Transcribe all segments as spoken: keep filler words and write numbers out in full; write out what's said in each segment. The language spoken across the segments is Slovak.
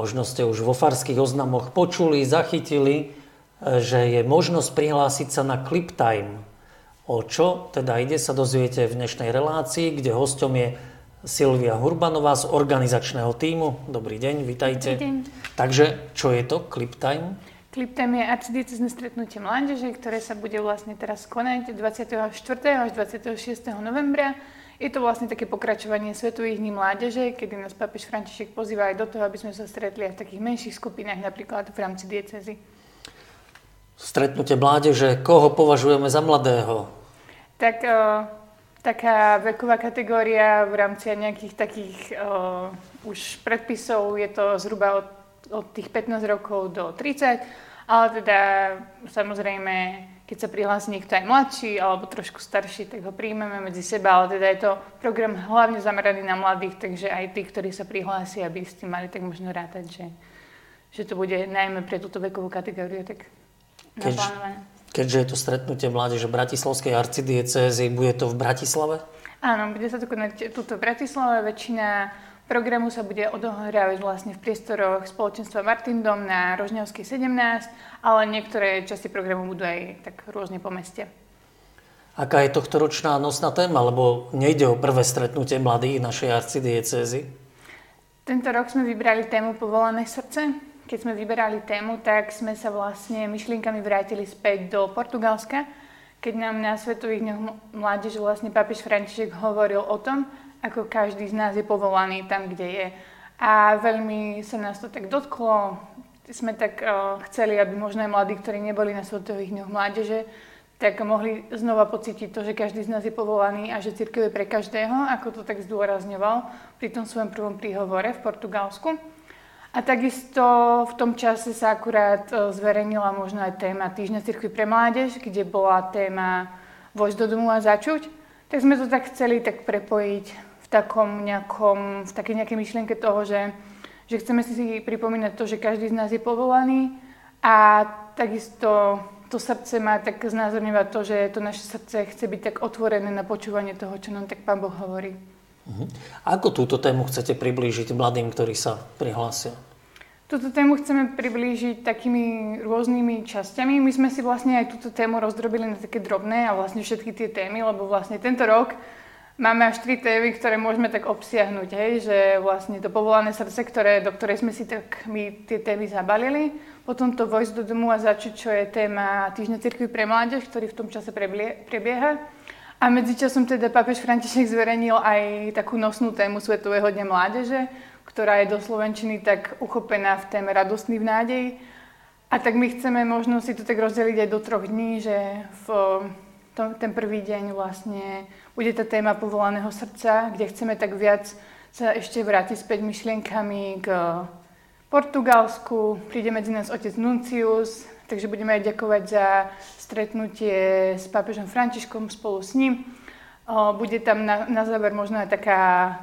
Možno ste už vo farských oznamoch počuli, zachytili, že je možnosť prihlásiť sa na ClipTime. O čo teda ide, sa dozviete v dnešnej relácii, kde hosťom je Sylvia Hurbanová z organizačného tímu. Dobrý deň, vitajte. Dobrý deň. Takže, čo je to ClipTime? ClipTime je arcidiecézne stretnutie mládeže, ktoré sa bude vlastne teraz konať dvadsiateho štvrtého až dvadsiateho šiesteho novembra. Je to vlastne také pokračovanie Svetových dní mládeže, kedy nás pápež František pozýva aj do toho, aby sme sa stretli aj v takých menších skupinách, napríklad v rámci diecézy. Stretnutie mládeže, koho považujeme za mladého? Tak o, taká veková kategória v rámci nejakých takých o, už predpisov je to zhruba od, od tých pätnásť rokov do tridsať, ale teda samozrejme, keď sa prihlási niekto aj mladší alebo trošku starší, tak ho príjmeme medzi seba, ale teda je to program hlavne zameraný na mladých, takže aj tí, ktorí sa prihlásia, aby s tým mali tak možno rátať, že, že to bude najmä pre túto vekovú kategóriu tak naplánované. Keď, keďže je to stretnutie mládeže Bratislavskej arcidiecézy, bude to v Bratislave? Áno, bude sa to konať tuto v Bratislave. Väčšina programu sa bude odohrávať vlastne v priestoroch spoločenstva Martindom na Rožňavskej sedemnásť, ale niektoré časti programu budú aj tak rôzne po meste. Aká je tohtoročná nosná téma? Lebo nejde o prvé stretnutie mladých našej arcidiecézy. Tento rok sme vybrali tému Povolané srdce. Keď sme vyberali tému, tak sme sa vlastne myšlienkami vrátili späť do Portugalska, keď nám na Svetových dňoch mládeže vlastne pápež František hovoril o tom, ako každý z nás je povolaný tam, kde je. A veľmi sa nás to tak dotklo. Sme tak uh, chceli, aby možno aj mladí, ktorí neboli na Svetových dňoch mládeže, tak mohli znova pocítiť to, že každý z nás je povolaný a že cirkev je pre každého, ako to tak zdôrazňoval pri tom svojom prvom príhovore v Portugalsku. A takisto v tom čase sa akurát uh, zverejnila možno aj téma Týždňa cirkvi pre mládež, kde bola téma Voz do domu a začuť. Tak sme to tak chceli tak prepojiť takom nejakom, v takej nejakej myšlienke toho, že, že chceme si pripomínať to, že každý z nás je povolaný a takisto to srdce má tak znázorňovať to, že to naše srdce chce byť tak otvorené na počúvanie toho, čo nám tak Pán Boh hovorí. Uh-huh. Ako túto tému chcete priblížiť mladým, ktorí sa prihlásia? Túto tému chceme priblížiť takými rôznymi časťami. My sme si vlastne aj túto tému rozdrobili na také drobné a vlastne všetky tie témy, lebo vlastne tento rok máme až tri témy, ktoré môžeme tak obsiahnuť, hej, že vlastne to povolané srdce, ktoré, do ktorej sme si tak my tie témy zabalili. Potom to Vojsť do domu a začuť, čo je téma Týždňa cirkvi pre mládež, ktorý v tom čase prebieha. A medzičasom teda pápež František zverejnil aj takú nosnú tému Svetového dňa mládeže, ktorá je do slovenčiny tak uchopená v téme Radostný v nádeji. A tak my chceme možno si to tak rozdeliť aj do troch dní, že v to, ten prvý deň vlastne bude tá téma povolaného srdca, kde chceme tak viac sa ešte vrátiť späť myšlienkami k Portugalsku. Príde medzi nás otec Nuncius, takže budeme aj ďakovať za stretnutie s pápežom Františkom spolu s ním. Bude tam na, na záver možno aj taká,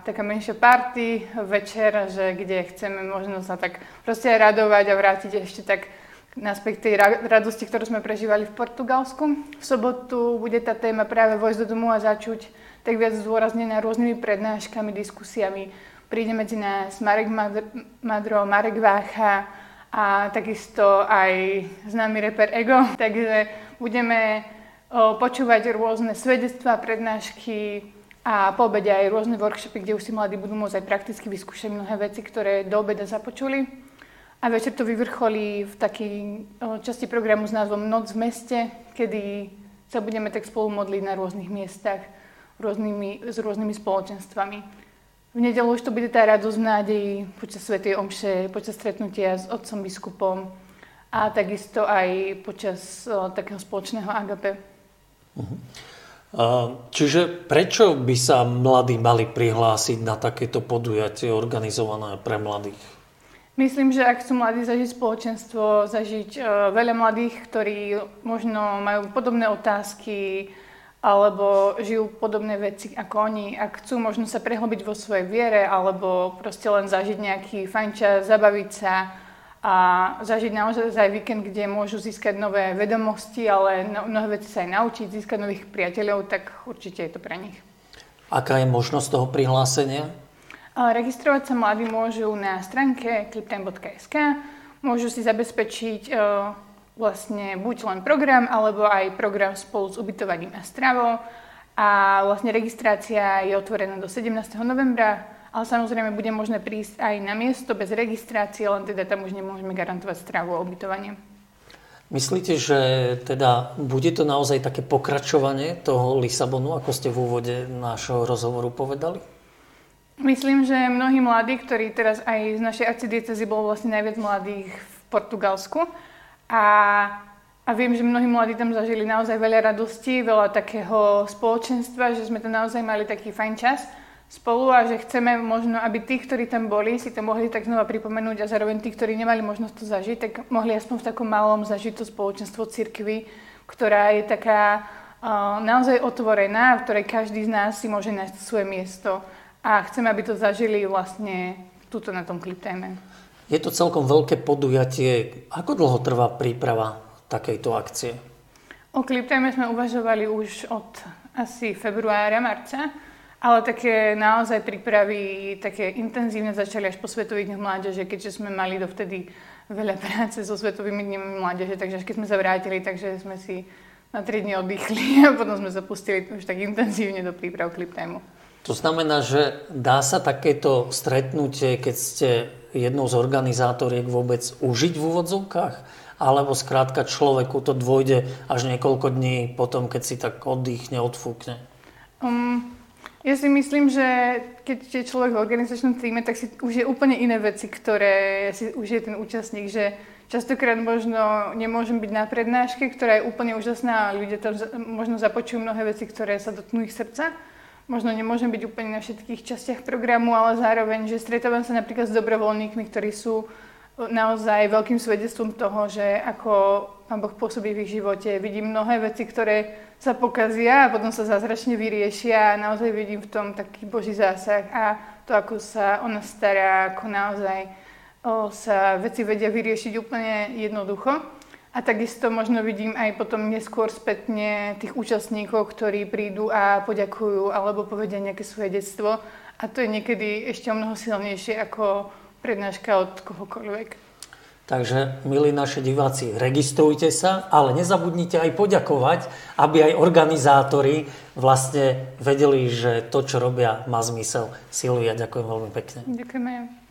taká menšia party večer, že kde chceme možno sa tak proste aj radovať a vrátiť ešte tak naspäť tej radosti, ktorú sme prežívali v Portugalsku. V sobotu bude tá téma práve Vojsť do domu a začuť tak viac zdôraznená rôznymi prednáškami, diskusiami. Príde medzi nás Marek Madro, Marek Vácha a takisto aj známy reper Ego. Takže budeme počúvať rôzne svedectvá, prednášky a po obede aj rôzne workshopy, kde už si mladí budú môcť aj prakticky vyskúšať mnohé veci, ktoré do obeda započuli. A večer to vyvrcholí v takej časti programu s názvom Noc v meste, kedy sa budeme tak spolu modliť na rôznych miestach rôznymi, s rôznymi spoločenstvami. V nedeľu už to bude tá radosť v nádeji počas svätej omše, počas stretnutia s otcom biskupom a takisto aj počas o, takého spoločného agape. Uh-huh. Čiže prečo by sa mladí mali prihlásiť na takéto podujatie organizované pre mladých? Myslím, že ak chcú mladí zažiť spoločenstvo, zažiť uh, veľa mladých, ktorí možno majú podobné otázky alebo žijú podobné veci ako oni, ak chcú možno sa prehlbiť vo svojej viere alebo proste len zažiť nejaký fajn čas, zabaviť sa a zažiť naozaj aj víkend, kde môžu získať nové vedomosti, ale mnohé veci sa aj naučiť, získať nových priateľov, tak určite je to pre nich. Aká je možnosť toho prihlásenia? Registrovať sa mladí môžu na stránke cliptime bodka es ká. Môžu si zabezpečiť vlastne buď len program, alebo aj program spolu s ubytovaním a stravou. A vlastne registrácia je otvorená do sedemnásteho novembra, ale samozrejme bude možné prísť aj na miesto bez registrácie, len teda tam už nemôžeme garantovať stravu a ubytovanie. Myslíte, že teda bude to naozaj také pokračovanie toho Lisabonu, ako ste v úvode nášho rozhovoru povedali? Myslím, že mnohí mladí, ktorí teraz aj z našej arcidiecezy bolo vlastne najviac mladých v Portugalsku, A, a viem, že mnohí mladí tam zažili naozaj veľa radosti, veľa takého spoločenstva, že sme tam naozaj mali taký fajn čas spolu a že chceme možno, aby tí, ktorí tam boli, si to mohli tak znova pripomenúť a zároveň tí, ktorí nemali možnosť to zažiť, tak mohli aspoň v takom malom zažiť to spoločenstvo cirkvi, ktorá je taká uh, naozaj otvorená, v ktorej každý z nás si môže nájsť svoje miesto a chceme, aby to zažili vlastne tuto na tom ClipTime. Je to celkom veľké podujatie. Ako dlho trvá príprava takejto akcie? O ClipTime sme uvažovali už od asi februára, marca, ale také naozaj prípravy také intenzívne začali až po Svetových dňoch mládeže, keďže sme mali dovtedy veľa práce so Svetovými dňami mládeže, takže až keď sme sa vrátili, takže sme si na tri dni oddychli a potom sme zapustili už tak intenzívne do príprav ClipTime. To znamená, že dá sa takéto stretnutie, keď ste jednou z organizátoriek, vôbec užiť v úvodzovkách? Alebo skrátka človeku to dôjde až niekoľko dní potom, keď si tak oddychne, odfúkne? Um, ja si myslím, že keď je človek v organizačnom týme, tak si už je úplne iné veci, ktoré si už je ten účastník, že častokrát možno nemôžem byť na prednáške, ktorá je úplne úžasná a ľudia tam možno započujú mnohé veci, ktoré sa dotknú ich srdca. Možno nemôžem byť úplne na všetkých častiach programu, ale zároveň, že stretávam sa napríklad s dobrovoľníkmi, ktorí sú naozaj veľkým svedectvom toho, že ako Pán Boh pôsobí v ich živote. Vidím mnohé veci, ktoré sa pokazia a potom sa zázračne vyriešia a naozaj vidím v tom taký Boží zásah a to, ako sa ona stará, ako naozaj o, sa veci vedia vyriešiť úplne jednoducho. A takisto možno vidím aj potom neskôr spätne tých účastníkov, ktorí prídu a poďakujú alebo povedia nejaké svoje detstvo. A to je niekedy ešte o mnoho silnejšie ako prednáška od kohokoľvek. Takže, milí naši diváci, registrujte sa, ale nezabudnite aj poďakovať, aby aj organizátori vlastne vedeli, že to, čo robia, má zmysel. Sylvia, ďakujem veľmi pekne. Ďakujeme.